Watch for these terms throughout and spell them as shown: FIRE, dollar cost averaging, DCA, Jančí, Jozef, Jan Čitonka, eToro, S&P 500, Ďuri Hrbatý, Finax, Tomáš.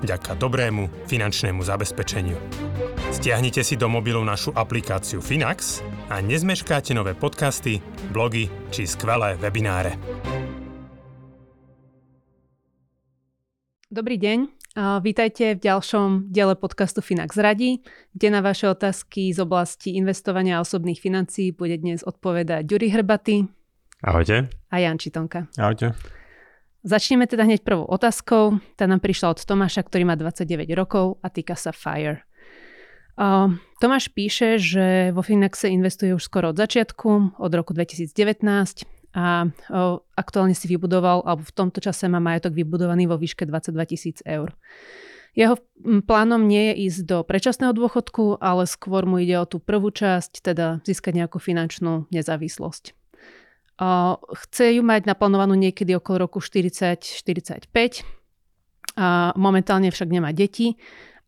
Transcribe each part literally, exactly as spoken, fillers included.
vďaka dobrému finančnému zabezpečeniu. Stiahnite si do mobilu našu aplikáciu Finax a nezmeškáte nové podcasty, blogy či skvelé webináre. Dobrý deň, vítajte v ďalšom diele podcastu Finax radí, kde na vaše otázky z oblasti investovania a osobných financií bude dnes odpovedať Ďuri Hrbatý. Ahojte. A Jan Čitonka. Ahojte. Začneme teda hneď prvou otázkou. Tá nám prišla od Tomáša, ktorý má dvadsaťdeväť rokov a týka sa FIRE. Uh, Tomáš píše, že vo Finaxe investuje už skoro od začiatku, od roku dvetisícdevätnásť a uh, aktuálne si vybudoval, alebo v tomto čase má majetok vybudovaný vo výške dvadsaťdva tisíc eur. Jeho plánom nie je ísť do predčasného dôchodku, ale skôr mu ide o tú prvú časť, teda získať nejakú finančnú nezávislosť. Uh, chce ju mať naplánovanú niekedy okolo roku štyridsať štyridsaťpäť. Uh, momentálne však nemá deti,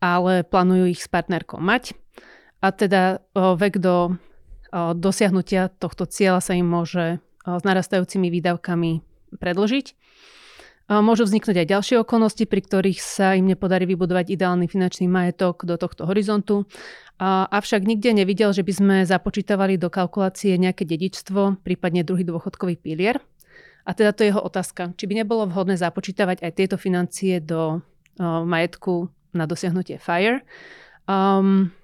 ale plánujú ich s partnerkou mať. A teda uh, vek do uh, dosiahnutia tohto cieľa sa im môže uh, s narastajúcimi výdavkami predĺžiť. Uh, môžu vzniknúť aj ďalšie okolnosti, pri ktorých sa im nepodarí vybudovať ideálny finančný majetok do tohto horizontu. Avšak nikde nevidel, že by sme započítavali do kalkulácie nejaké dedičstvo, prípadne druhý dôchodkový pilier. A teda to je jeho otázka. Či by nebolo vhodné započítavať aj tieto financie do uh, majetku na dosiahnutie FIRE? Um,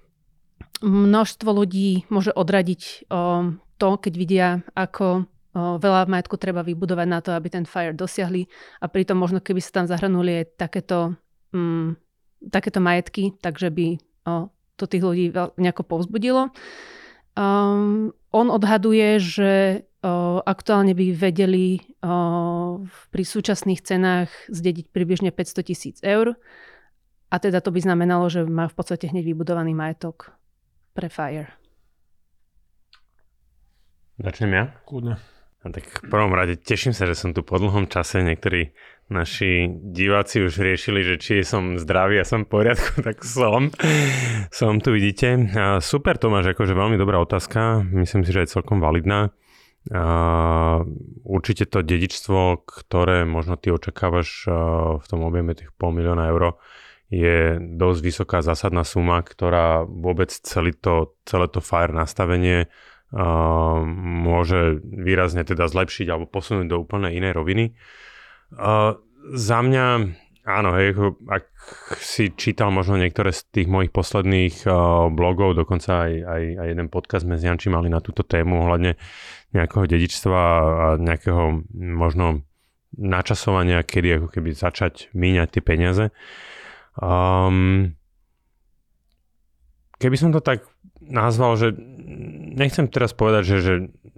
množstvo ľudí môže odradiť um, to, keď vidia, ako um, veľa majetku treba vybudovať na to, aby ten FIRE dosiahli. A pritom možno, keby sa tam zahrnuli aj takéto, um, takéto majetky, takže by... Um, to tých ľudí nejako povzbudilo. Um, on odhaduje, že uh, aktuálne by vedeli uh, pri súčasných cenách zdediť približne päťsto tisíc eur a teda to by znamenalo, že má v podstate hneď vybudovaný majetok pre FIRE. Začnem ja? Kľudne. A tak v prvom rade teším sa, že som tu po dlhom čase. Niektorí naši diváci už riešili, že či som zdravý a som v poriadku, tak som. Som tu, vidíte. A super, Tomáš, akože veľmi dobrá otázka. Myslím si, že je celkom validná. A určite to dedičstvo, ktoré možno ty očakávaš v tom objeme tých pol milióna eur, je dosť vysoká zásadná suma, ktorá vôbec celé to, celé to FIRE nastavenie môže výrazne teda zlepšiť alebo posunúť do úplne inej roviny. Uh, za mňa, áno, hej, ak si čítal možno niektoré z tých mojich posledných uh, blogov, dokonca aj, aj, aj jeden podcast sme s Jančím mali na túto tému ohľadne nejakého dedičstva a nejakého možno načasovania, kedy ako keby začať míňať tie peniaze. Um, keby som to tak nazval, že nechcem teraz povedať, že, že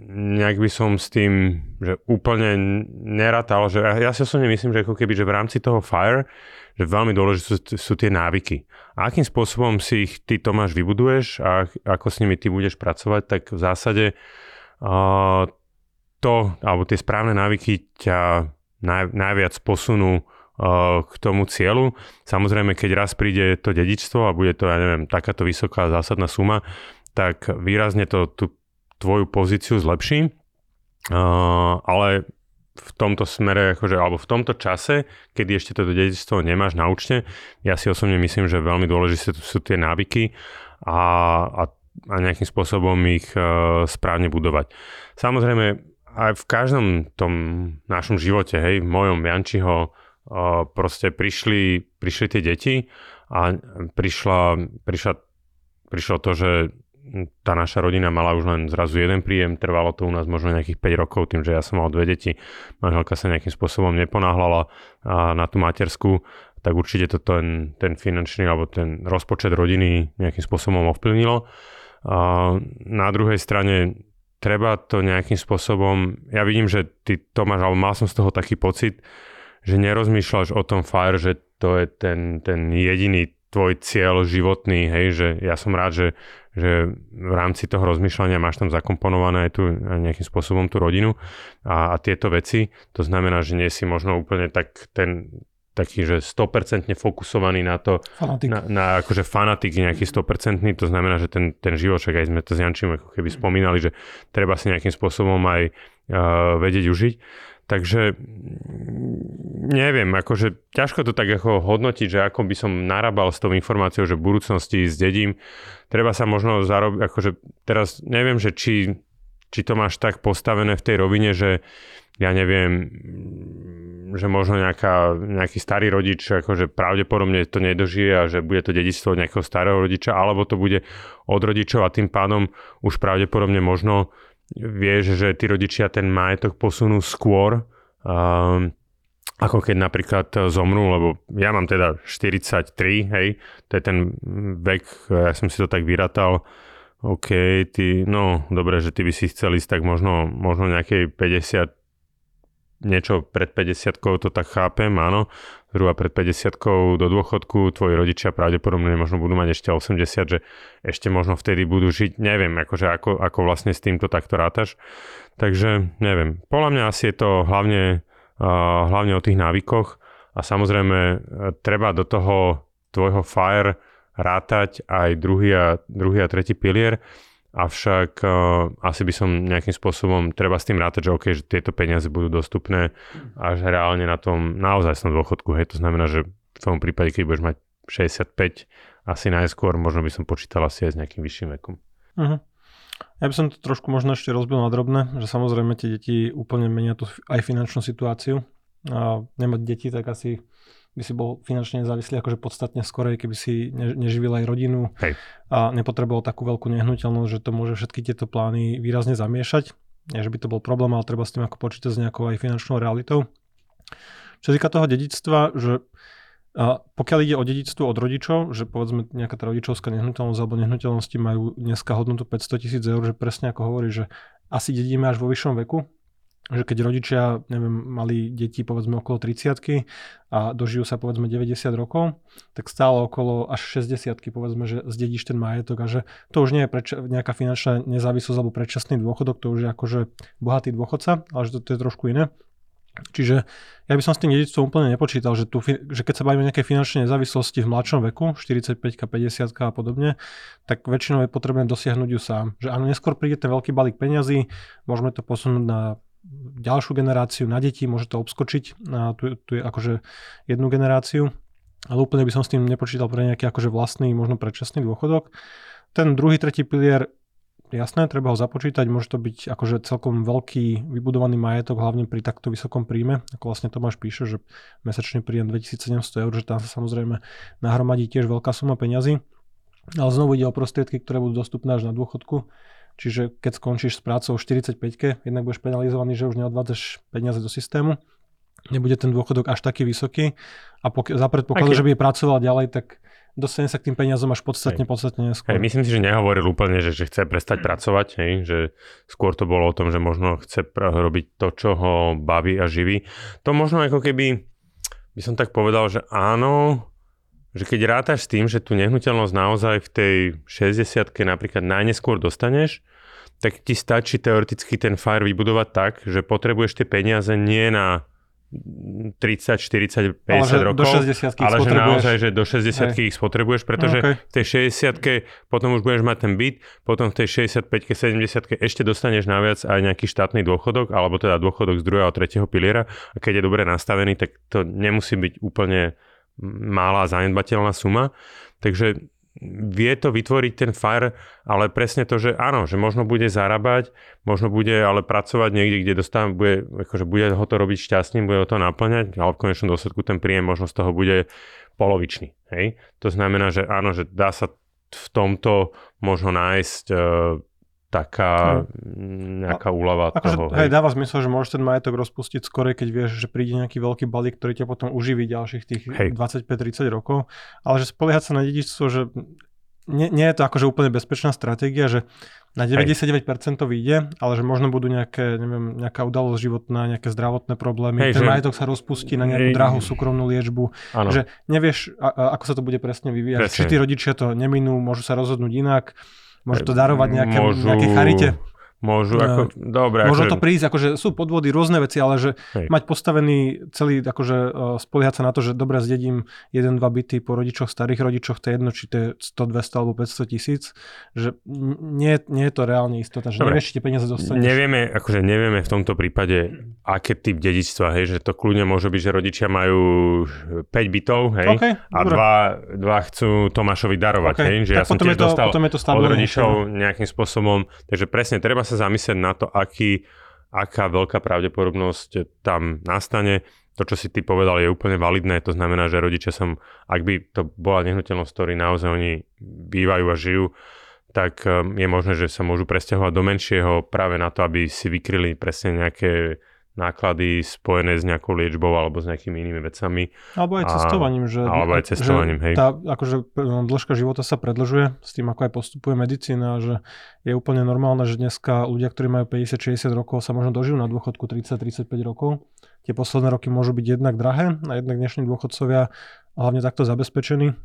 nejak by som s tým, že úplne nerátal, že ja si osobne myslím, že ako keby, že v rámci toho FIRE, že veľmi dôležité sú, sú tie návyky. A akým spôsobom si ich ty, Tomáš, vybuduješ a ako s nimi ty budeš pracovať, tak v zásade uh, to, alebo tie správne návyky ťa naj, najviac posunú k tomu cieľu. Samozrejme, keď raz príde to dedičstvo a bude to, ja neviem, takáto vysoká zásadná suma, tak výrazne to tú tvoju pozíciu zlepší. Uh, ale v tomto smere, akože, alebo v tomto čase, keď ešte toto dedičstvo nemáš na účte, ja si osobne myslím, že veľmi dôležité sú tie návyky a, a, a nejakým spôsobom ich uh, správne budovať. Samozrejme, aj v každom tom našom živote, hej, v mojom Jančiho Uh, proste prišli, prišli tie deti a prišla, prišla, prišlo to, že tá naša rodina mala už len zrazu jeden príjem, trvalo to u nás možno nejakých päť rokov, tým, že ja som mal dve deti, manželka sa nejakým spôsobom neponáhľala na tú matersku, tak určite to ten, ten finančný alebo ten rozpočet rodiny nejakým spôsobom ovplyvnilo. Uh, na druhej strane treba to nejakým spôsobom, ja vidím, že ty, Tomáš, alebo mal som z toho taký pocit, že nerozmýšľaš o tom FIRE, že to je ten, ten jediný tvoj cieľ životný, hej, že ja som rád, že, že v rámci toho rozmýšľania máš tam zakomponované tu nejakým spôsobom tú rodinu a, a tieto veci. To znamená, že nie si možno úplne tak ten taký, že sto percent fokusovaný na to, fanatik. Na, na akože fanatik nejaký sto percent, to znamená, že ten, ten život, však aj sme to s Jančím ako keby spomínali, že treba si nejakým spôsobom aj uh, vedieť užiť. Takže neviem, akože ťažko to tak ako hodnotiť, že ako by som narábal s tou informáciou, že v budúcnosti zdedím. Treba sa možno zarobiť, akože teraz neviem, že či, či to máš tak postavené v tej rovine, že ja neviem, že možno nejaká, nejaký starý rodič, akože pravdepodobne to nedožije a že bude to dedičstvo od nejakého starého rodiča, alebo to bude od rodičov a tým pádom už pravdepodobne možno vieš, že tí rodičia ten majetok posunú skôr, um, ako keď napríklad zomrú, lebo ja mám teda štyridsaťtri, hej, to je ten vek, ja som si to tak vyratal, OK, ty, no dobre, že ty by si chcel ísť tak možno, možno nejakej päťdesiat, niečo pred päťdesiatkou, to tak chápem, áno. Zhruba pred päťdesiatkou do dôchodku tvoji rodičia pravdepodobne možno budú mať ešte osemdesiat, že ešte možno vtedy budú žiť. Neviem, akože ako, ako vlastne s týmto takto rátaš. Takže neviem. Podľa mňa asi je to hlavne, uh, hlavne o tých návykoch a samozrejme uh, treba do toho tvojho FIRE rátať aj druhý a, druhý a tretí pilier. Avšak uh, asi by som nejakým spôsobom treba s tým rátať, že OK, že tieto peniaze budú dostupné až reálne na tom naozajstnom dôchodku. Hej. To znamená, že v tom prípade, keď budeš mať šesťdesiatpäť, asi najskôr, možno by som počítal asi aj s nejakým vyšším vekom. Uh-huh. Ja by som to trošku možno ešte rozbil na drobné, že samozrejme tie deti úplne menia tu aj finančnú situáciu. A nemať deti, tak asi by si bol finančne nezávislý akože podstatne skorej, keby si neživil aj rodinu. Hej. A nepotreboval takú veľkú nehnuteľnosť, že to môže všetky tieto plány výrazne zamiešať. Nie, že by to bol problém, ale treba s tým ako počítať s nejakou aj finančnou realitou. Čo týka toho dedičstva, že a pokiaľ ide o dedičstvo od rodičov, že povedzme nejaká tá rodičovská nehnuteľnosť alebo nehnuteľnosti majú dneska hodnotu päťstotisíc eur, že presne ako hovorí, že asi dedíme až vo vyššom veku, že keď rodičia, neviem, mali deti povedzme okolo tridsiatky a dožijú sa povedzme deväťdesiat rokov, tak stále okolo až šesťdesiatky povedzme, že zdedíš ten majetok a že to už nie je preč- nejaká finančná nezávislosť alebo predčasný dôchodok, to už je akože bohatý dôchodca, ale že to, to je trošku iné. Čiže ja by som s tým dedičstvom úplne nepočítal, že, tu, že keď sa bavíme o nejakej finančnej nezávislosti v mladšom veku, štyridsaťpäťka, päťdesiatka a podobne, tak väčšinou je potrebné dosiahnuť ju sám. Že áno, neskôr príde ten veľký balík peňazí, môžeme to posunúť na ďalšiu generáciu, na deti, môže to obskočiť na tu, tu je akože jednu generáciu, ale úplne by som s tým nepočítal pre nejaký akože vlastný, možno predčasný dôchodok. Ten druhý, tretí pilier, jasné, treba ho započítať, môže to byť akože celkom veľký vybudovaný majetok, hlavne pri takto vysokom príjme, ako vlastne Tomáš píše, že mesačný príjem dvetisícsedemsto eur, že tam sa samozrejme nahromadí tiež veľká suma peňazí, ale znovu ide o prostriedky, ktoré budú dostupné až na dôchodku, čiže keď skončíš s prácou v štyridsaťpäťke, jednak budeš penalizovaný, že už neodvádzaš peniaze do systému, nebude ten dôchodok až taký vysoký a pok- za predpokladu, okay, že by je pracoval ďalej, tak dostane sa k tým peniazom až podstatne, hej, podstatne neskôr. Hej, myslím si, že nehovoril úplne, že, že chce prestať pracovať, hej, že skôr to bolo o tom, že možno chce pr- robiť to, čo ho baví a živí. To možno ako keby, by som tak povedal, že áno, že keď rátaš s tým, že tú nehnuteľnosť naozaj v tej šesťdesiatke napríklad najneskôr dostaneš, tak ti stačí teoreticky ten FIRE vybudovať tak, že potrebuješ tie peniaze nie na tridsať, štyridsať, päťdesiat ale rokov, ale že naozaj, že do šesťdesiatky ich spotrebuješ, pretože okay, v tej šesťdesiatke potom už budeš mať ten byt, potom v tej šesťdesiatpäťke, sedemdesiatke ešte dostaneš naviac aj nejaký štátny dôchodok, alebo teda dôchodok z druhého a tretieho piliera a keď je dobre nastavený, tak to nemusí byť úplne malá zanedbateľná suma, takže vie to vytvoriť ten FIRE, ale presne to, že áno, že možno bude zarábať, možno bude ale pracovať niekde, kde dostávam, bude, akože bude ho to robiť šťastným, bude ho to naplňať, ale v konečnom dôsledku ten príjem možno z toho bude polovičný. Hej? To znamená, že áno, že dá sa v tomto možno nájsť e, taká nejaká úľava toho. Hej, hej, dáva zmysel, že môžeš ten majetok rozpustiť skorej, keď vieš, že príde nejaký veľký balík, ktorý ťa potom uživí ďalších tých dvadsaťpäť tridsať rokov. Ale že spoliehať sa na dedičstvo, že nie, nie je to akože úplne bezpečná stratégia, že na deväťdesiatdeväť percent to vyjde, ale že možno budú nejaké, neviem, nejaká udalosť životná, nejaké zdravotné problémy, hej, ten že majetok sa rozpustí na nejakú drahú súkromnú liečbu, ano, že nevieš, a, a, ako sa to bude presne vyvíjať. Presne. Či tí rodičia to neminú, môžu sa rozhodnúť inak. Môžu to darovať nejaké, môžu, nejaké charite. Môžu, ako, no, dobre. Môžu akože... to prísť, akože sú podvody, rôzne veci, ale že hej. mať postavený celý, akože spoliehať sa na to, že dobre zdedím jeden, dva byty po rodičoch, starých rodičoch, to je jedno, či to je sto, dvesto alebo päťsto tisíc, že nie, nie je to reálne istota, že dobre. Nevieš, či tie peniaze dostaneš. Nevieme, akože nevieme v tomto prípade, aké typ dedičstva, hej, že to kľudne môže byť, že rodičia majú päť bytov, hej, okay, a dva, dva chcú Tomášovi darovať, okay. hej, že tak ja som tiež to, dostal od rodičov nejakým spôsobom, takže presne treba sa zamyslieť na to, aký, aká veľká pravdepodobnosť tam nastane. To, čo si ty povedal, je úplne validné. To znamená, že rodičia som, ak by to bola nehnuteľnosť, ktorý naozaj oni bývajú a žijú, tak je možné, že sa môžu presťahovať do menšieho práve na to, aby si vykryli presne nejaké náklady spojené s nejakou liečbou alebo s nejakými inými vecami. Alebo aj cestovaním. Že, alebo aj cestovaním, hej. Tá akože dĺžka života sa predlžuje s tým, ako aj postupuje medicína, že je úplne normálne, že dneska ľudia, ktorí majú päťdesiat šesťdesiat rokov, sa možno dožijú na dôchodku tridsať tridsaťpäť rokov. Tie posledné roky môžu byť jednak drahé a jednak dnešní dôchodcovia, hlavne takto zabezpečení,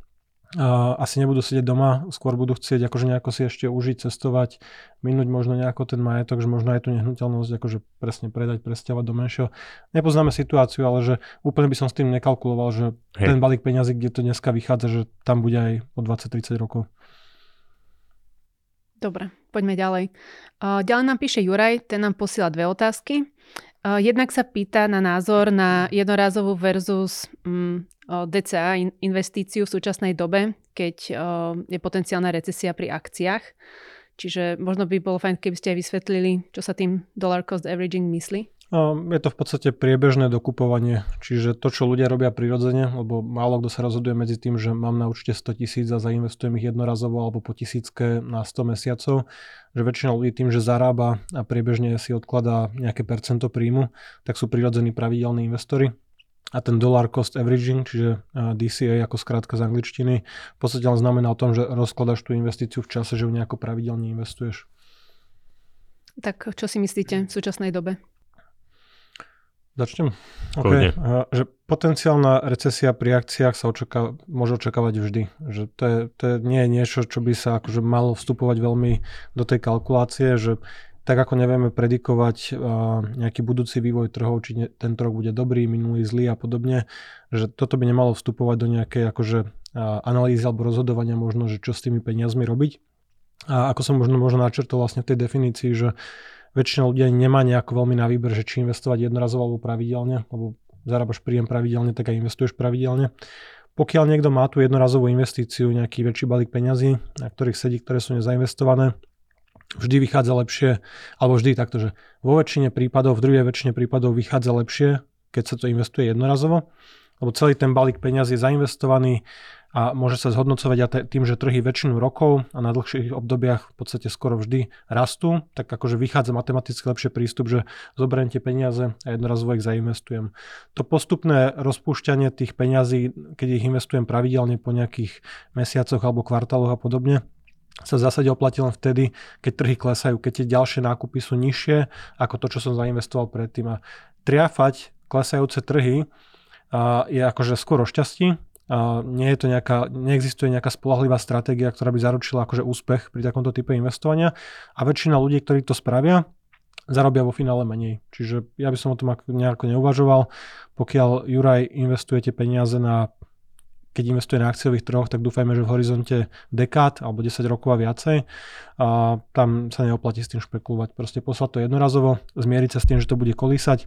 asi nebudú sedieť doma, skôr budú chcieť akože nejako si ešte užiť, cestovať, minúť možno nejako ten majetok, že možno aj tú nehnuteľnosť akože presne predať, presťahovať do menšieho. Nepoznáme situáciu, ale že úplne by som s tým nekalkuloval, že Hej. ten balík peňazí, kde to dneska vychádza, že tam bude aj o dvadsať tridsať rokov. Dobre, poďme ďalej. Ďalej nám píše Juraj, ten nám posiela dve otázky. Jednak sa pýta na názor na jednorazovú versus dé cé á investíciu v súčasnej dobe, keď je potenciálna recesia pri akciách. Čiže možno by bolo fajn, keby ste aj vysvetlili, čo sa tým dollar cost averaging myslí. Je to v podstate priebežné dokupovanie, čiže to, čo ľudia robia prirodzene, lebo málo kto sa rozhoduje medzi tým, že mám na účte sto tisíc a zainvestujem ich jednorazovo alebo po tisícke na sto mesiacov, že väčšina ľudí tým, že zarába a priebežne si odkladá nejaké percento príjmu, tak sú prirodzení pravidelní investori. A ten dollar cost averaging, čiže dé cé á ako skrátka z angličtiny, v podstate len znamená o tom, že rozkladaš tú investíciu v čase, že ju nejako pravidelne investuješ. Tak čo si myslíte v súčasnej dobe? Začnem? Okay. Že potenciálna recesia pri akciách sa očaká, môže očakávať vždy. Že to, je, to je, nie je niečo, čo by sa akože malo vstupovať veľmi do tej kalkulácie, že tak ako nevieme predikovať nejaký budúci vývoj trhov, či ten trh bude dobrý, minulý zlý a podobne, že toto by nemalo vstupovať do nejakej akože analýzy alebo rozhodovania možno, že čo s tými peniazmi robiť. A ako som možno, možno načrtol vlastne v tej definícii, že väčšina ľudí nemá nejako veľmi na výber, že či investovať jednorazovo alebo pravidelne, lebo zarábaš príjem pravidelne, tak aj investuješ pravidelne. Pokiaľ niekto má tú jednorazovú investíciu, nejaký väčší balík peňazí, na ktorých sedí, ktoré sú nezainvestované, vždy vychádza lepšie, alebo vždy takto, že vo väčšine prípadov, v druhej väčšine prípadov vychádza lepšie, keď sa to investuje jednorazovo, lebo celý ten balík peňazí je zainvestovaný a môže sa zhodnocovať tým, že trhy väčšinu rokov a na dlhších obdobiach v podstate skoro vždy rastú, tak akože vychádza matematicky lepšie prístup, že zoberiem tie peniaze a jednorazovo ich zainvestujem. To postupné rozpúšťanie tých peňazí, keď ich investujem pravidelne po nejakých mesiacoch alebo kvartáloch a podobne, sa v zásade oplatí len vtedy, keď trhy klesajú, keď tie ďalšie nákupy sú nižšie ako to, čo som zainvestoval predtým. A triafať klesajúce trhy a, je akože skoro šťastie. A nie je to nejaká, neexistuje nejaká spoľahlivá stratégia, ktorá by zaručila akože úspech pri takomto type investovania. A väčšina ľudí, ktorí to spravia, zarobia vo finále menej. Čiže ja by som o tom nejako neuvažoval. Pokiaľ Juraj investujete peniaze na... keď investuje na akciových trhoch, tak dúfajme, že v horizonte dekád alebo desať rokov a viacej. A tam sa neoplatí s tým špekulovať. Proste poslať to jednorazovo, zmieriť sa s tým, že to bude kolísať,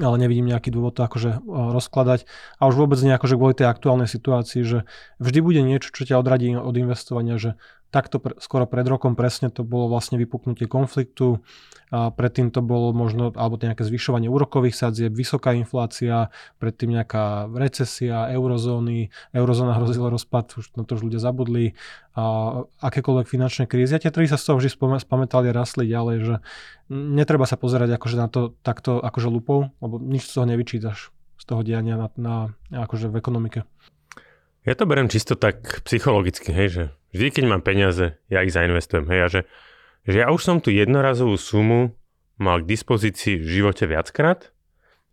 ale nevidím nejaký dôvod to akože rozkladať. A už vôbec nejako, že kvôli tej aktuálnej situácii, že vždy bude niečo, čo ťa odradí od investovania, že takto pre, skoro pred rokom presne to bolo vlastne vypuknutie konfliktu, a predtým to bolo možno, alebo nejaké zvyšovanie úrokových sadzieb, vysoká inflácia, predtým nejaká recesia, eurozóny, eurozóna hrozila rozpad, už na to už ľudia zabudli, a akékoľvek finančné krízy. A tie trhy sa z toho vždy spamätali a rastli ďalej, že netreba sa pozerať akože na to takto akože lupou, lebo nič z toho nevyčítaš, z toho diania na, na, akože v ekonomike. Ja to beriem čisto tak psychologicky, hej, že vždy, keď mám peniaze, ja ich zainvestujem. Hej, a že, že ja už som tú jednorazovú sumu mal k dispozícii v živote viackrát.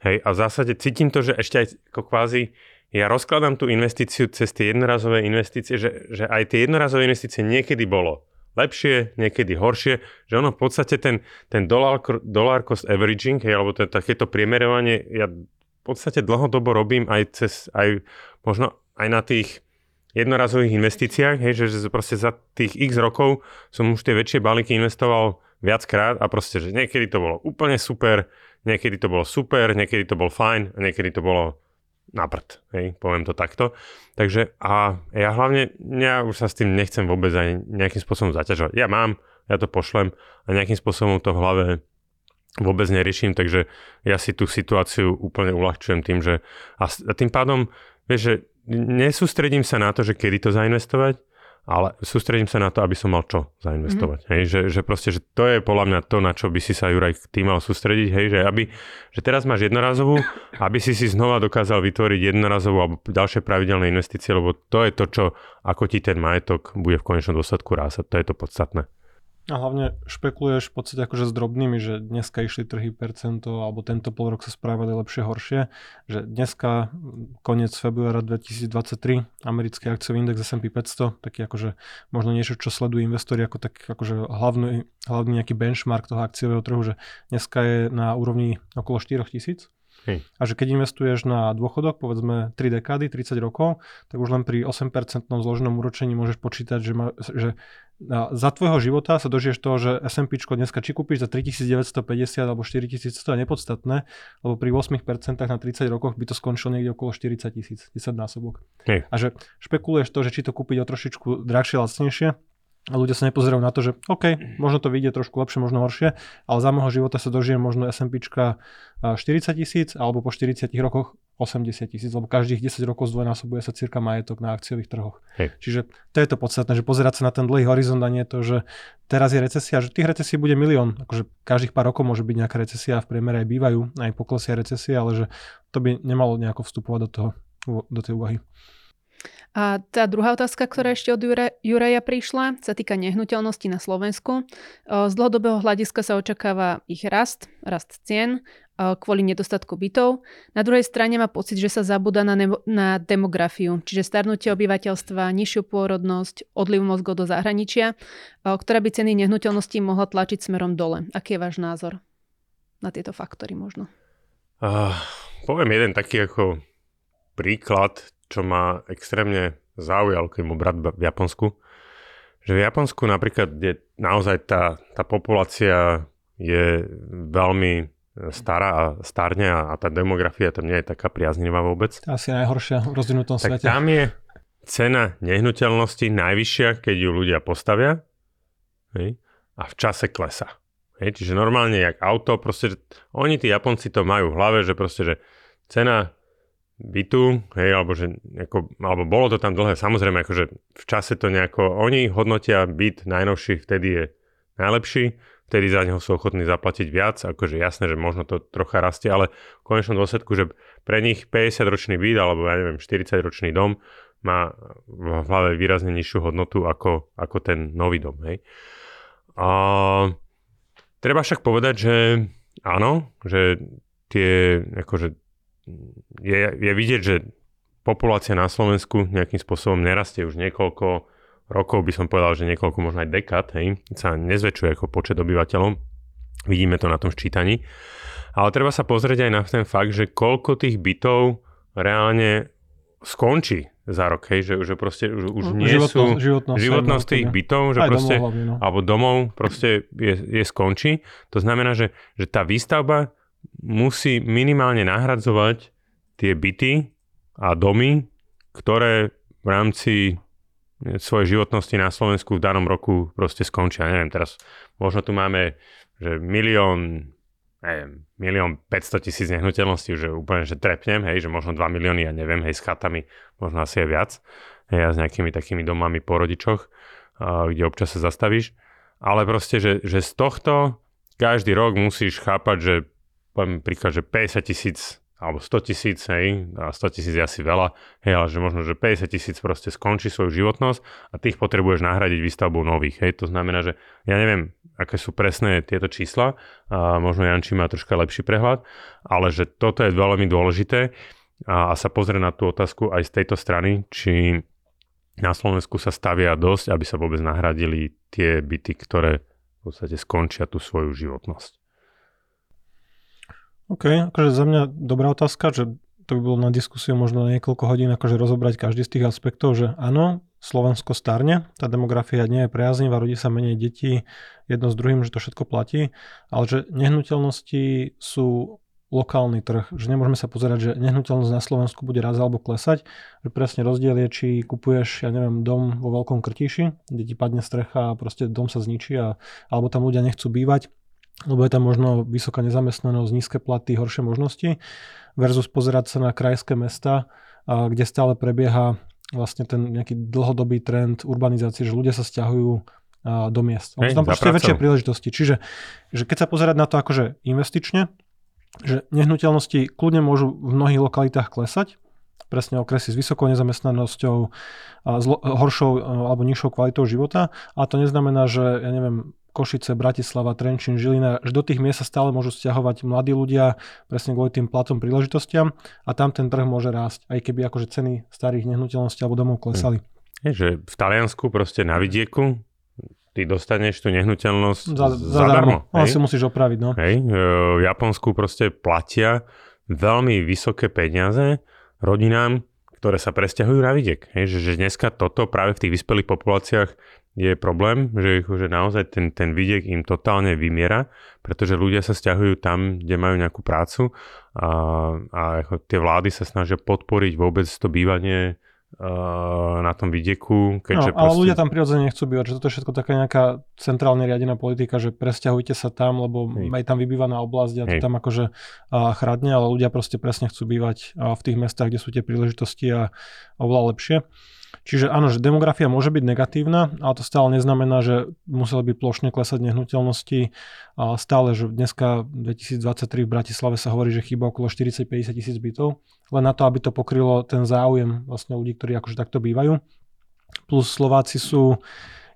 Hej, a v zásade cítim to, že ešte aj ako kvázi ja rozkladám tú investíciu cez tie jednorazové investície, že, že aj tie jednorazové investície niekedy bolo. lepšie, niekedy horšie, že ono v podstate ten, ten dollar, dollar cost averaging, hej, alebo to, takéto priemerovanie, ja v podstate dlhodobo robím aj cez, aj možno aj na tých jednorazových investíciách, hej, že, že proste za tých x rokov som už tie väčšie balíky investoval viackrát a proste, že niekedy to bolo úplne super, niekedy to bolo super, niekedy to bol fajn a niekedy to bolo na prd, hej, poviem to takto. Takže a ja hlavne, ja už sa s tým nechcem vôbec ani nejakým spôsobom zaťažovať. Ja mám, ja to pošlem a nejakým spôsobom to v hlave vôbec neriešim, takže ja si tú situáciu úplne uľahčujem tým, že a, a tým pádom, vieš, že nesústredím sa na to, že kedy to zainvestovať, ale sústredím sa na to, aby som mal čo zainvestovať. Mm-hmm. Hej, že, že proste, že to je podľa mňa to, na čo by si sa, Juraj, ty mal sústrediť, hej, že, aby, že teraz máš jednorazovú, aby si si znova dokázal vytvoriť jednorazovú alebo ďalšie pravidelné investície, lebo to je to, čo, ako ti ten majetok bude v konečnom dôsledku rásať. To je to podstatné. A hlavne špekuluješ v podstate akože s drobnými, že dneska išli trhy percento, alebo tento pol rok sa správali lepšie, horšie. Že dneska, koniec februára dvetisícdvadsaťtri, americký akciový index es end pí päťsto, taký akože možno niečo, čo sledujú investori ako tak akože hlavný, hlavný nejaký benchmark toho akciového trhu, že dneska je na úrovni okolo štyri tisíc. Hej. A že keď investuješ na dôchodok, povedzme tri dekády, tridsať rokov, tak už len pri osem percentnom zloženom úročení môžeš počítať, že, ma, že za tvojho života sa dožiješ toho, že es end píčko dneska či kúpiš za tritisícdeväťstopäťdesiat alebo štyritisíc, to je nepodstatné, lebo pri osem percent na tridsať rokoch by to skončilo niekde okolo štyridsaťtisíc, desaťnásobok. Hej. A že špekuluješ to, že či to kúpiť o trošičku drahšie, lacnejšie, a ľudia sa nepozerajú na to, že OK, možno to vyjde trošku lepšie, možno horšie, ale za môjho života sa dožijem možno es end píčka štyridsaťtisíc alebo po štyridsiatich rokoch osemdesiattisíc, lebo každých desať rokov zdvojnásobuje sa cirka majetok na akciových trhoch. Hej. Čiže to je to podstatné, že pozerať sa na ten dlhý horizont a nie to, že teraz je recesia, že tých recesií bude milión. Akože každých pár rokov môže byť nejaká recesia, v priemere aj bývajú, aj poklesia recesia, ale že to by nemalo nejako vstupovať do toho, do tej úvahy. A tá druhá otázka, ktorá ešte od Jura, Juraja prišla, sa týka nehnuteľnosti na Slovensku. Z dlhodobého hľadiska sa očakáva ich rast, rast cien kvôli nedostatku bytov. Na druhej strane má pocit, že sa zabúda na, ne- na demografiu, čiže starnutie obyvateľstva, nižšiu pôrodnosť, odliv mozgov do zahraničia, ktorá by ceny nehnuteľností mohla tlačiť smerom dole. Aký je váš názor na tieto faktory možno? Uh, poviem jeden taký ako príklad, čo ma extrémne zaujal, keď mu brat v Japonsku. Že v Japonsku napríklad, kde naozaj tá, tá populácia je veľmi stará a starne a, a tá demografia tam nie je taká priaznivá vôbec. Asi najhoršia v rozvinutom svete. Tak tam je cena nehnuteľnosti najvyššia, keď ju ľudia postavia, hej, a v čase klesa. Hej, čiže normálne jak auto, proste, oni tí Japonci to majú v hlave, že proste, že cena bytu, hej, alebo že ako, alebo bolo to tam dlhé, samozrejme, akože v čase to nejako, oni hodnotia byt najnovší, vtedy je najlepší, vtedy za neho sú ochotní zaplatiť viac, akože jasné, že možno to trocha rastie, ale v konečnom dôsledku, že pre nich päťdesiatročný byt, alebo ja neviem, štyridsaťročný dom má v hlave výrazne nižšiu hodnotu ako, ako ten nový dom, hej. A treba však povedať, že áno, že tie, akože Je, je vidieť, že populácia na Slovensku nejakým spôsobom nerastie už niekoľko rokov, by som povedal, že niekoľko, možno aj dekád, hej, sa nezväčšuje ako počet obyvateľov. Vidíme to na tom ščítaní. Ale treba sa pozrieť aj na ten fakt, že koľko tých bytov reálne skončí za rok, hej, že, že proste už, už nie životnosť, sú životnosť, životnosť tých bytov, že proste, domov hlavne, no. alebo domov proste je, je skončí. To znamená, že, že tá výstavba musí minimálne nahradzovať tie byty a domy, ktoré v rámci svojej životnosti na Slovensku v danom roku proste skončia. Neviem, teraz možno tu máme, že milión, neviem, milión päťstotisíc nehnuteľností, že úplne, že trepnem, hej, že možno dva milióny, ja neviem, hej, s chatami, možno asi aj viac, hej, a s nejakými takými domami po rodičoch, a, kde občas sa zastavíš. Ale proste, že, že z tohto každý rok musíš chápať, že poviem príklad, že päťdesiat tisíc alebo sto tisíc, hej, a sto tisíc je asi veľa, hej, ale že možno, že päťdesiat tisíc proste skončí svoju životnosť a tých potrebuješ nahradiť výstavbou nových, hej, to znamená, že ja neviem, aké sú presné tieto čísla, a možno Jančí má troška lepší prehľad, ale že toto je veľmi dôležité a, a sa pozrieť na tú otázku aj z tejto strany, či na Slovensku sa stavia dosť, aby sa vôbec nahradili tie byty, ktoré v podstate skončia tú svoju životnosť. OK, akože za mňa dobrá otázka, že to by bolo na diskusiu možno niekoľko hodín akože rozobrať každý z tých aspektov, že áno, Slovensko starne, tá demografia nie je priaznivá, rodí sa menej detí, jedno s druhým, že to všetko platí, ale že nehnuteľnosti sú lokálny trh, že nemôžeme sa pozerať, že nehnuteľnosť na Slovensku bude raz alebo klesať, že presne rozdiel je, či kupuješ, ja neviem, dom vo Veľkom Krtíši, kde ti padne strecha a proste dom sa zničí, a, alebo tam ľudia nechcú bývať, lebo je tam možno vysoká nezamestnanosť, nízke platy, horšie možnosti, versus pozerať sa na krajské mesta, a, kde stále prebieha vlastne ten nejaký dlhodobý trend urbanizácie, že ľudia sa sťahujú a, do miest. Hej, tam proste väčšie príležitosti. Čiže že keď sa pozerať na to akože investične, že nehnuteľnosti kľudne môžu v mnohých lokalitách klesať, presne okresy s vysokou nezamestnanosťou, s horšou alebo nižšou kvalitou života, a to neznamená, že ja neviem, Košice, Bratislava, Trenčín, Žilina, že do tých miest sa stále môžu sťahovať mladí ľudia presne kvôli tým platom, príležitostiam, a tam ten trh môže rásť, aj keby akože ceny starých nehnuteľností alebo domov klesali. Je, že v Taliansku proste na vidieku ty dostaneš tú nehnuteľnosť za, za zadarmo. Ale si musíš opraviť, no. Hej. V Japonsku proste platia veľmi vysoké peniaze rodinám, ktoré sa presťahujú na vidiek. Hej. Že, že dneska toto práve v tých vyspelých populáciách je problém, že, že naozaj ten, ten vidiek im totálne vymiera, pretože ľudia sa sťahujú tam, kde majú nejakú prácu, a, a tie vlády sa snažia podporiť vôbec to bývanie na tom vidieku. Keďže no, ale proste ľudia tam prirodzene nechcú bývať, že toto je všetko taká nejaká centrálne riadená politika, že presťahujte sa tam, lebo Hej. aj tam vybývaná oblasť a to Hej. tam akože chradne, ale ľudia proste presne chcú bývať v tých mestách, kde sú tie príležitosti a oveľa lepšie. Čiže áno, že demografia môže byť negatívna, ale to stále neznamená, že museli by plošne klesať nehnuteľnosti. A stále, že dneska dvetisícdvadsaťtri v Bratislave sa hovorí, že chýba okolo štyridsať až päťdesiat tisíc bytov, len na to, aby to pokrylo ten záujem vlastne ľudí, ktorí akože takto bývajú. Plus Slováci sú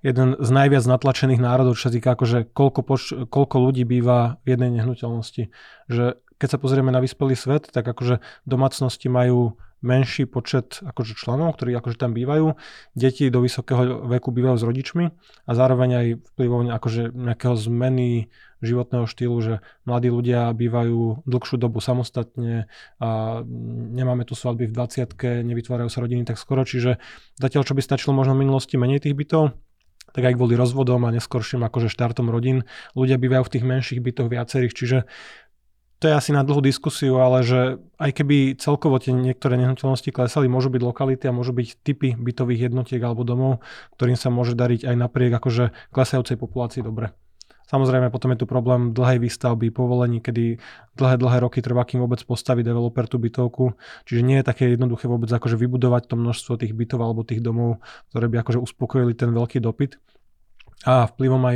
jeden z najviac natlačených národov, čo sa týka akože koľko, poč- koľko ľudí býva v jednej nehnuteľnosti. Že keď sa pozrieme na vyspelý svet, tak akože domácnosti majú menší počet akože členov, ktorí akože tam bývajú. Deti do vysokého veku bývajú s rodičmi a zároveň aj vplyvom akože nejakého zmeny životného štýlu, že mladí ľudia bývajú dlhšiu dobu samostatne a nemáme tu svadby v dvadsiatke, nevytvárajú sa rodiny tak skoro, čiže zatiaľ, čo by stačilo možno v minulosti menej tých bytov, tak aj kvôli rozvodom a neskorším akože štartom rodín ľudia bývajú v tých menších bytoch viacerých, čiže to je asi na dlhú diskusiu, ale že aj keby celkovo tie niektoré nehnuteľnosti klesali, môžu byť lokality a môžu byť typy bytových jednotiek alebo domov, ktorým sa môže dariť aj napriek akože klesajúcej populácii dobre. Samozrejme, potom je tu problém dlhej výstavby, povolení, kedy dlhé, dlhé roky trvá, kým vôbec postaví developer tú bytovku. Čiže nie je také jednoduché vôbec akože vybudovať to množstvo tých bytov alebo tých domov, ktoré by akože uspokojili ten veľký dopyt. A vplyvom aj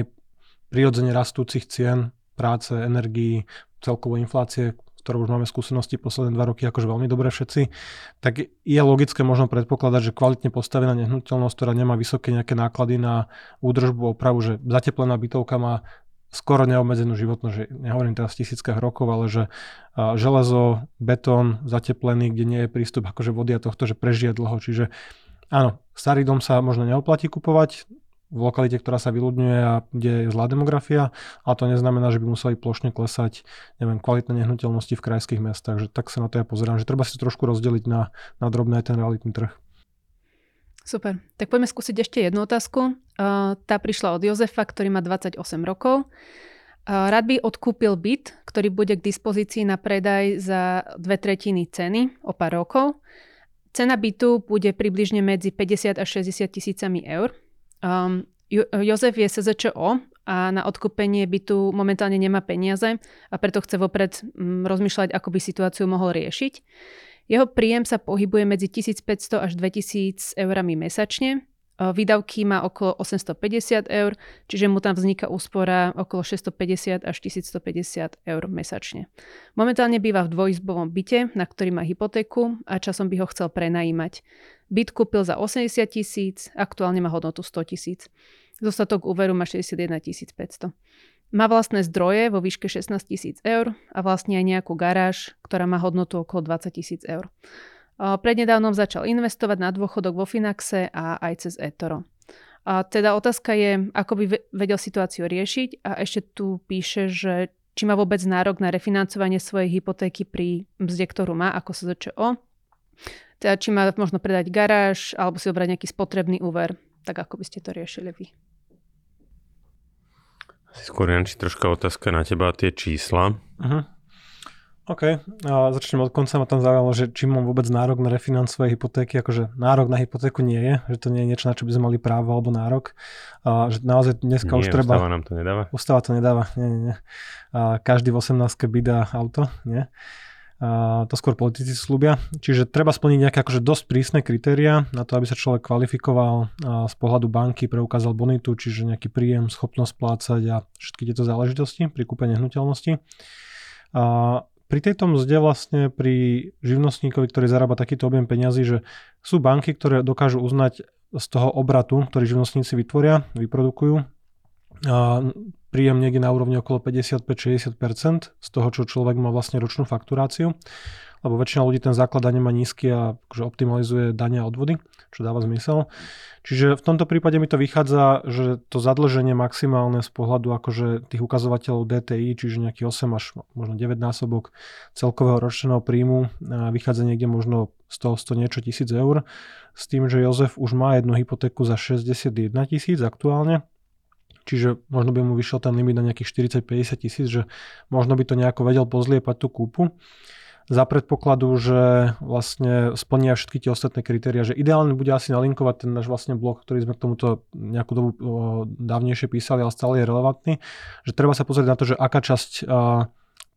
prirodzene rastúcich cien, práce, energií, celkovo inflácie, ktorú už máme skúsenosti posledné dva roky akože veľmi dobre všetci, tak je logické možno predpokladať, že kvalitne postavená nehnuteľnosť, ktorá nemá vysoké nejaké náklady na údržbu, opravu, že zateplená bytovka má skoro neobmedzenú životnosť, že nehovorím teraz v tisíckach rokov, ale že železo, betón, zateplený, kde nie je prístup akože vody a tohto, že prežije dlho. Čiže áno, starý dom sa možno neoplatí kupovať v lokalite, ktorá sa vyľudňuje a kde je zlá demografia, ale to neznamená, že by museli plošne klesať, neviem, kvalitné nehnuteľnosti v krajských mestách. Takže tak sa na to ja pozerám, že treba si to trošku rozdeliť na, na drobné ten realitný trh. Super. Tak poďme skúsiť ešte jednu otázku. Uh, tá prišla od Jozefa, ktorý má dvadsaťosem rokov. Uh, rád by odkúpil byt, ktorý bude k dispozícii na predaj za dve tretiny ceny o pár rokov. Cena bytu bude približne medzi päťdesiat až šesťdesiat tisícami eur. Um, jo- Jozef je es zet čé o a na odkúpenie bytu momentálne nemá peniaze a preto chce vopred um, rozmýšľať, ako by situáciu mohol riešiť. Jeho príjem sa pohybuje medzi tisícpäťsto až dvetisíc eurami mesačne. Uh, výdavky má okolo osemstopäťdesiat eur, čiže mu tam vzniká úspora okolo šesťstopäťdesiat až tisícstopäťdesiat eur mesačne. Momentálne býva v dvojizbovom byte, na ktorý má hypotéku a časom by ho chcel prenajímať. Byt kúpil za osemdesiat tisíc, aktuálne má hodnotu sto tisíc. Zostatok úveru má šesťdesiatjeden tisíc päťsto. Má vlastné zdroje vo výške šestnásť tisíc eur a vlastne aj nejakú garáž, ktorá má hodnotu okolo dvadsať tisíc eur. Prednedávnom začal investovať na dôchodok vo Finaxe a aj cez eToro. A teda otázka je, ako by vedel situáciu riešiť, a ešte tu píše, že či má vôbec nárok na refinancovanie svojej hypotéky pri mzde, ktorú má ako es zet č o. Teda či má možno predať garáž alebo si obrať nejaký spotrebný úver. Tak ako by ste to riešili vy? Skôr, Jančí, troška otázka na teba a tie čísla. Uh-huh. OK, a začnem od konca, ma tam zaujalo, že či mám vôbec nárok na refinancovanie hypotéky, akože nárok na hypotéku nie je, že to nie je niečo, na čo by sme mali právo alebo nárok. A že naozaj dneska nie, už treba... Ústava nám to nedáva. Ústava to nedáva, nie, nie, nie. A každý v osemnástke by dá auto, nie? A to skôr politici slúbia. Čiže treba splniť nejaké akože dosť prísne kritériá na to, aby sa človek kvalifikoval z pohľadu banky, preukázal bonitu, čiže nejaký príjem, schopnosť plácať a všetky tieto záležitosti pri kúpe nehnuteľnosti. A pri tejto mzde vlastne pri živnostníkovi, ktorý zarába takýto objem peňazí, že sú banky, ktoré dokážu uznať z toho obratu, ktorý živnostníci vytvoria, vyprodukujú, príjem niekde na úrovni okolo päťdesiatpäť až šesťdesiat percent z toho, čo človek má vlastne ročnú fakturáciu, lebo väčšina ľudí ten základ dane má nízky a akože optimalizuje dane a odvody, čo dáva zmysel. Čiže v tomto prípade mi to vychádza, že to zadlženie maximálne z pohľadu akože tých ukazovateľov dé té í, čiže nejaký osem až možno deväť násobok celkového ročného príjmu, vychádza niekde možno sto, sto niečo tisíc eur, s tým, že Jozef už má jednu hypotéku za šesťdesiatjeden tisíc aktuálne, čiže možno by mu vyšiel ten limit na nejakých štyridsať až päťdesiat tisíc, že možno by to nejako vedel pozliepať tú kúpu. Za predpokladu, že vlastne splnia všetky tie ostatné kritériá, že ideálne bude asi nalinkovať ten náš vlastne blog, ktorý sme k tomuto nejakú dobu dávnejšie písali, ale stále je relevantný, že treba sa pozrieť na to, že aká časť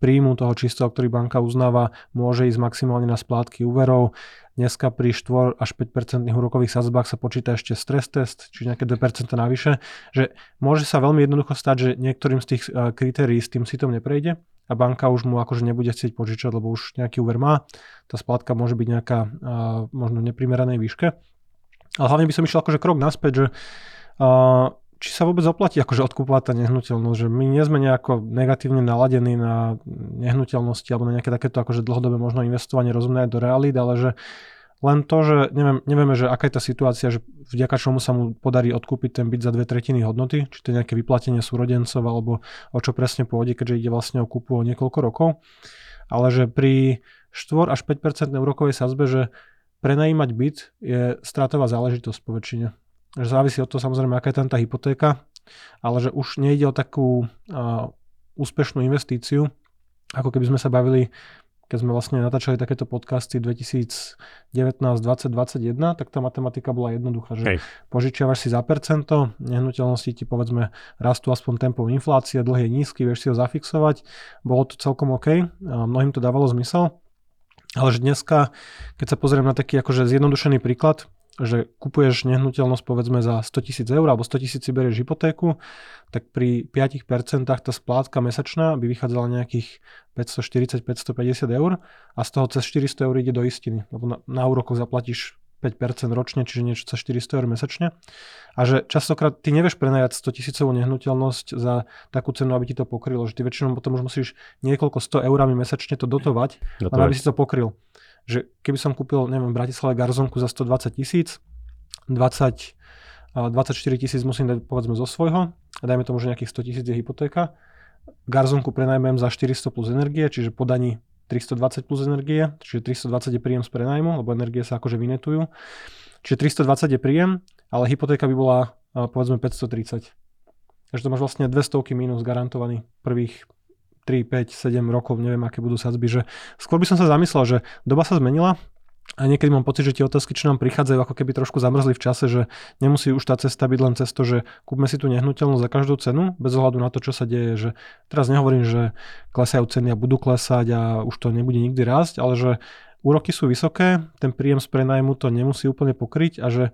príjmu toho čistého, ktorý banka uznáva, môže ísť maximálne na splátky úverov. Dneska pri štyri až päť percent úrokových sadzbách sa počíta ešte stress test, čiže nejaké dve percentá navyše, že môže sa veľmi jednoducho stať, že niektorým z tých kritérií s tým sitom neprejde a banka už mu akože nebude chcieť požičať, lebo už nejaký úver má. Tá splátka môže byť nejaká možno neprimeranej výške. Ale hlavne by som išiel akože krok naspäť, že či sa vôbec oplatí akože odkúpovať tá nehnuteľnosť, že my nie sme nejako negatívne naladení na nehnuteľnosti alebo na nejaké takéto akože dlhodobé možno investovanie rozumné aj do realít, ale že len to, že neviem, nevieme, že aká je tá situácia, že vďaka čomu sa mu podarí odkúpiť ten byt za dve tretiny hodnoty, či to je nejaké vyplatenie súrodencov alebo o čo presne pôjde, keďže ide vlastne o kúpu o niekoľko rokov, ale že pri štyri až päť percent úrokovej sadzbe, že prenajímať byt je stratová záležitosť po väčšine. Že závisí od toho samozrejme, aká je tam tá hypotéka, ale že už nejde o takú uh, úspešnú investíciu, ako keby sme sa bavili, keď sme vlastne natáčali takéto podcasty dvetisícdevätnásť, dvadsať, dvadsaťjeden, tak tá matematika bola jednoduchá, že Hej. požičiavaš si za percento, nehnuteľnosti ti povedzme rastú aspoň tempom inflácie, dlh je nízky, vieš si ho zafixovať, bolo to celkom OK, mnohým to dávalo zmysel, ale že dneska, keď sa pozriem na taký akože zjednodušený príklad, že kupuješ nehnuteľnosť povedzme za sto tisíc eur alebo sto tisíc si berieš hypotéku, tak pri päť percent tá splátka mesačná by vychádzala nejakých päťstoštyridsať až päťstopäťdesiat eur a z toho cez štyristo eur ide do istiny, lebo na, na úrokoch zaplatíš päť percent ročne, čiže niečo cez štyristo eur mesačne. A že častokrát ty nevieš prenajať stotisícovú nehnuteľnosť za takú cenu, aby ti to pokrylo, že ty väčšinou potom už musíš niekoľko sto eurami mesačne to dotovať, dotovať. Len aby si to pokryl. Že keby som kúpil, neviem, v Bratislave garzónku za stodvadsať tisíc, dvadsaťštyri tisíc musím dať povedzme zo svojho a dajme tomu, že nejakých sto tisíc je hypotéka. Garzónku prenajmujem za štyristo plus energie, čiže po dani tristodvadsať plus energie, čiže tristodvadsať je príjem z prenajmu, lebo energie sa akože vynetujú. Čiže tristodvadsať je príjem, ale hypotéka by bola povedzme päťstotridsať. Takže to máš vlastne dvesto mínus garantovaný prvých tri, päť, sedem rokov, neviem, aké budú sadzby, že skôr by som sa zamyslel, že doba sa zmenila a niekedy mám pocit, že tie otázky, čo nám prichádzajú, ako keby trošku zamrzli v čase, že nemusí už tá cesta byť len cesto, že kúpme si tú nehnuteľnosť za každú cenu, bez ohľadu na to, čo sa deje, že teraz nehovorím, že klesajú ceny a budú klesať a už to nebude nikdy rásť, ale že úroky sú vysoké, ten príjem z prenajmu to nemusí úplne pokryť a že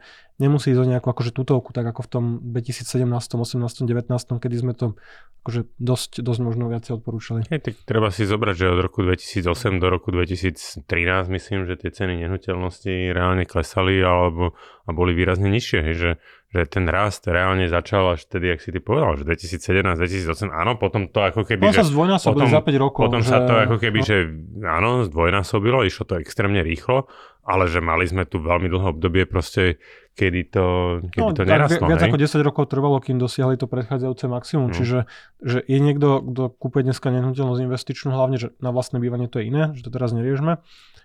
nemusí ísť o nejakú akože tutovku, tak ako v tom dvetisícsedemnásť, osemnásť, devätnásť, kedy sme to akože dosť, dosť možno viacej odporúčali. Hej, tak treba si zobrať, že od roku dvetisícosem do roku dvetisíctrinásť myslím, že tie ceny nehnuteľnosti reálne klesali alebo a boli výrazne nižšie, hej, že, že ten rast reálne začal až vtedy, jak si ty povedal, že dvetisícsedemnásť, dvetisícosem, áno, potom to ako keby... Potom sa zdvojnásobilo za päť rokov. Potom že... sa to ako keby, no. že áno, zdvojnásobilo, išlo to extrémne rýchlo ale že mali sme tu veľmi dlhé obdobie proste, kedy to, kedy no, to nerastlo. Viac hej? ako desať rokov trvalo, kým dosiahli to predchádzajúce maximum. Mm. Čiže že je niekto, kto kúpe dneska nehnuteľnosť investičnú, hlavne že na vlastné bývanie to je iné, že to teraz neriešme,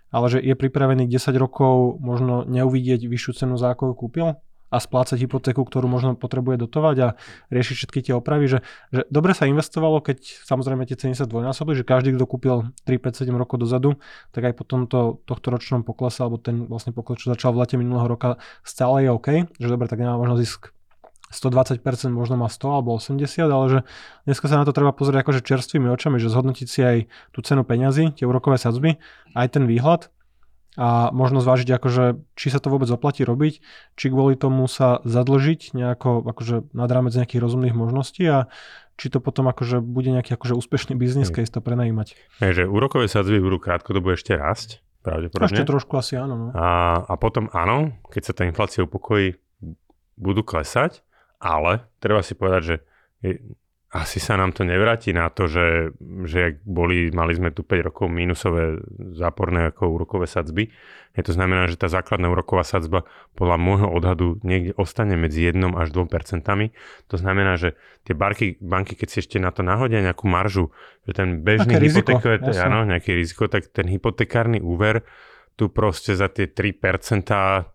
ale že je pripravený desať rokov možno neuvidieť vyššiu cenu, za ako kúpil, a splácať hypotéku, ktorú možno potrebuje dotovať a riešiť všetky tie opravy. Že, že dobre sa investovalo, keď samozrejme tie ceny sa dvojnásobili, že každý, kto kúpil tri, päť, sedem rokov dozadu, tak aj po tomto tohto ročnom poklese, alebo ten vlastne pokles, čo začal v lete minulého roka, stále je OK. Že dobre, tak nemá možno zisk stodvadsať percent, možno má sto alebo osemdesiat, ale že dneska sa na to treba pozrieť akože čerstvými očami, že zhodnotiť si aj tú cenu peňazí, tie úrokové sadzby, aj ten výhľad, a možno zvážiť, akože, či sa to vôbec oplatí robiť, či kvôli tomu sa zadlžiť nejako akože nad rámec nejakých rozumných možností a či to potom akože bude nejaký akože úspešný biznis case to prenajímať. Takže úrokové sadzby budú krátkodobo ešte rásť, pravdepodobne. Ešte trošku asi áno. No. A, a potom áno, keď sa tá inflácia upokojí, budú klesať, ale treba si povedať, že je, asi sa nám to nevráti na to, že, že boli, mali sme tu päť rokov mínusové záporné ako úrokové sadzby. Je to znamená, že tá základná úroková sadzba podľa môjho odhadu niekde ostane medzi jedným až dvoma percentami. To znamená, že tie barky, banky, keď si ešte na to nahodia nejakú maržu, že ten bežný hypotekár, áno, nejaké riziko, tak ten hypotekárny úver tu proste za tie tri percentá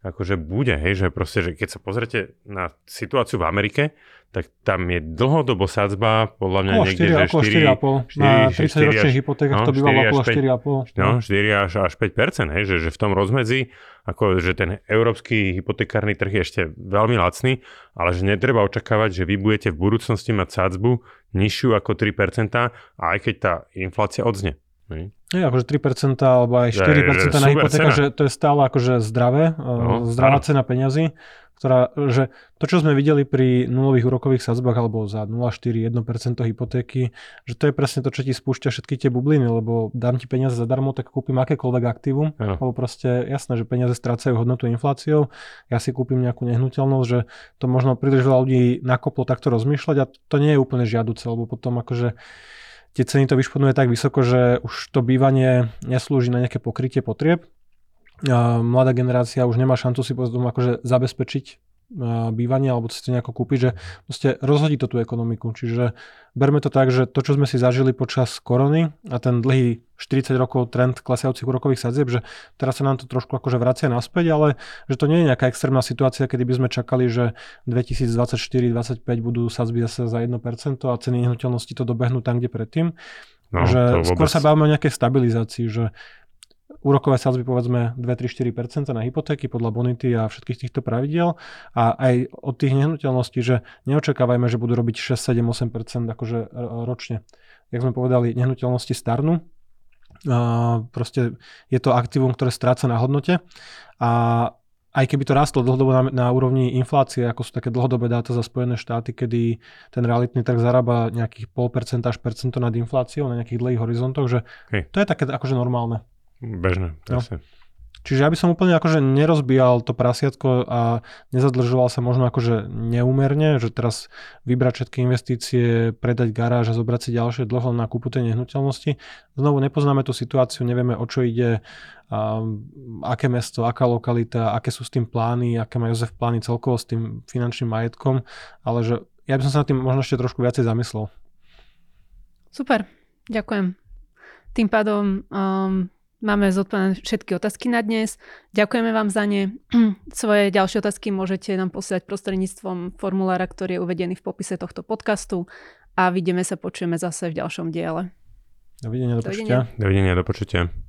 akože bude, hej, že proste, že keď sa pozrete na situáciu v Amerike, tak tam je dlhodobo sadzba, podľa mňa niekde, že štyri, štyri, štyri, štyri, na tridsaťročných hypotékach to bývalo okolo štyri celé päť percenta. No, štyri až päť percent, hej, že, že v tom rozmedzi, ako, že ten európsky hypotekárny trh je ešte veľmi lacný, ale že netreba očakávať, že vy budete v budúcnosti mať sadzbu nižšiu ako tri percentá, aj keď tá inflácia odznie. Hej. Je akože tri percentá alebo aj štyri percentá na hypotéka, že to je stále akože zdravé, no, zdravá áno. cena peňazí, ktorá, že to, čo sme videli pri nulových úrokových sadzbách alebo za nula celá štyri percenta hypotéky, že to je presne to, čo ti spúšťa všetky tie bubliny, lebo dám ti peniaze zadarmo, tak kúpim akékoľvek aktívum, áno. alebo proste jasné, že peniaze strácajú hodnotu infláciou, ja si kúpim nejakú nehnuteľnosť, že to možno príliš veľa ľudí nakoplo takto rozmýšľať a to nie je úplne žiaduce, lebo potom akože tie ceny to vyšponuje tak vysoko, že už to bývanie neslúži na nejaké pokrytie potrieb. Mladá generácia už nemá šancu si potom akože zabezpečiť bývanie alebo si to nejako kúpiť, že proste rozhodí to tú ekonomiku. Čiže berme to tak, že to, čo sme si zažili počas korony a ten dlhý štyridsať rokov trend klesajúcich úrokových sadzieb, že teraz sa nám to trošku akože vracia naspäť, ale že to nie je nejaká extrémna situácia, kedy by sme čakali, že dvetisícdvadsaťštyri dvadsaťpäť budú sadzby zase za jedno percento a ceny nehnuteľnosti to dobehnú tam, kde predtým. No, že skôr sa bavíme o nejakej stabilizácii, že úrokové sadzby povedzme dva tri štyri percentá na hypotéky podľa bonity a všetkých týchto pravidiel a aj od tých nehnuteľností, že neočakávajme, že budú robiť šesť sedem osem percent akože ročne. Jak sme povedali, nehnuteľnosti starnú. Proste je to aktívum, ktoré stráca na hodnote a aj keby to rastlo dlhodobo na, na úrovni inflácie, ako sú také dlhodobé dáta za Spojené štáty, kedy ten realitný trh zarába nejakých nula celá päť percenta až percento nad infláciou na nejakých dlhých horizontoch, že okay. to je také akože normálne. Bežné, presne. No. Čiže ja by som úplne akože nerozbíjal to prasiatko a nezadlžoval sa možno akože neúmerne, že teraz vybrať všetky investície, predať garáž a zobrať si ďalšie dlho na kúpu tej nehnuteľnosti. Znovu nepoznáme tú situáciu, nevieme, o čo ide, a, aké mesto, aká lokalita, aké sú s tým plány, aké má Jozef plány celkovo s tým finančným majetkom, ale že ja by som sa nad tým možno ešte trošku viacej zamyslel. Super, ďakujem. Tým pádom... Um... Máme zodpovedané všetky otázky na dnes. Ďakujeme vám za ne. Svoje ďalšie otázky môžete nám posielať prostredníctvom formulára, ktorý je uvedený v popise tohto podcastu a vidíme sa, počujeme zase v ďalšom diele. Dovidenia, do počutia. Dovidenia, do počutia.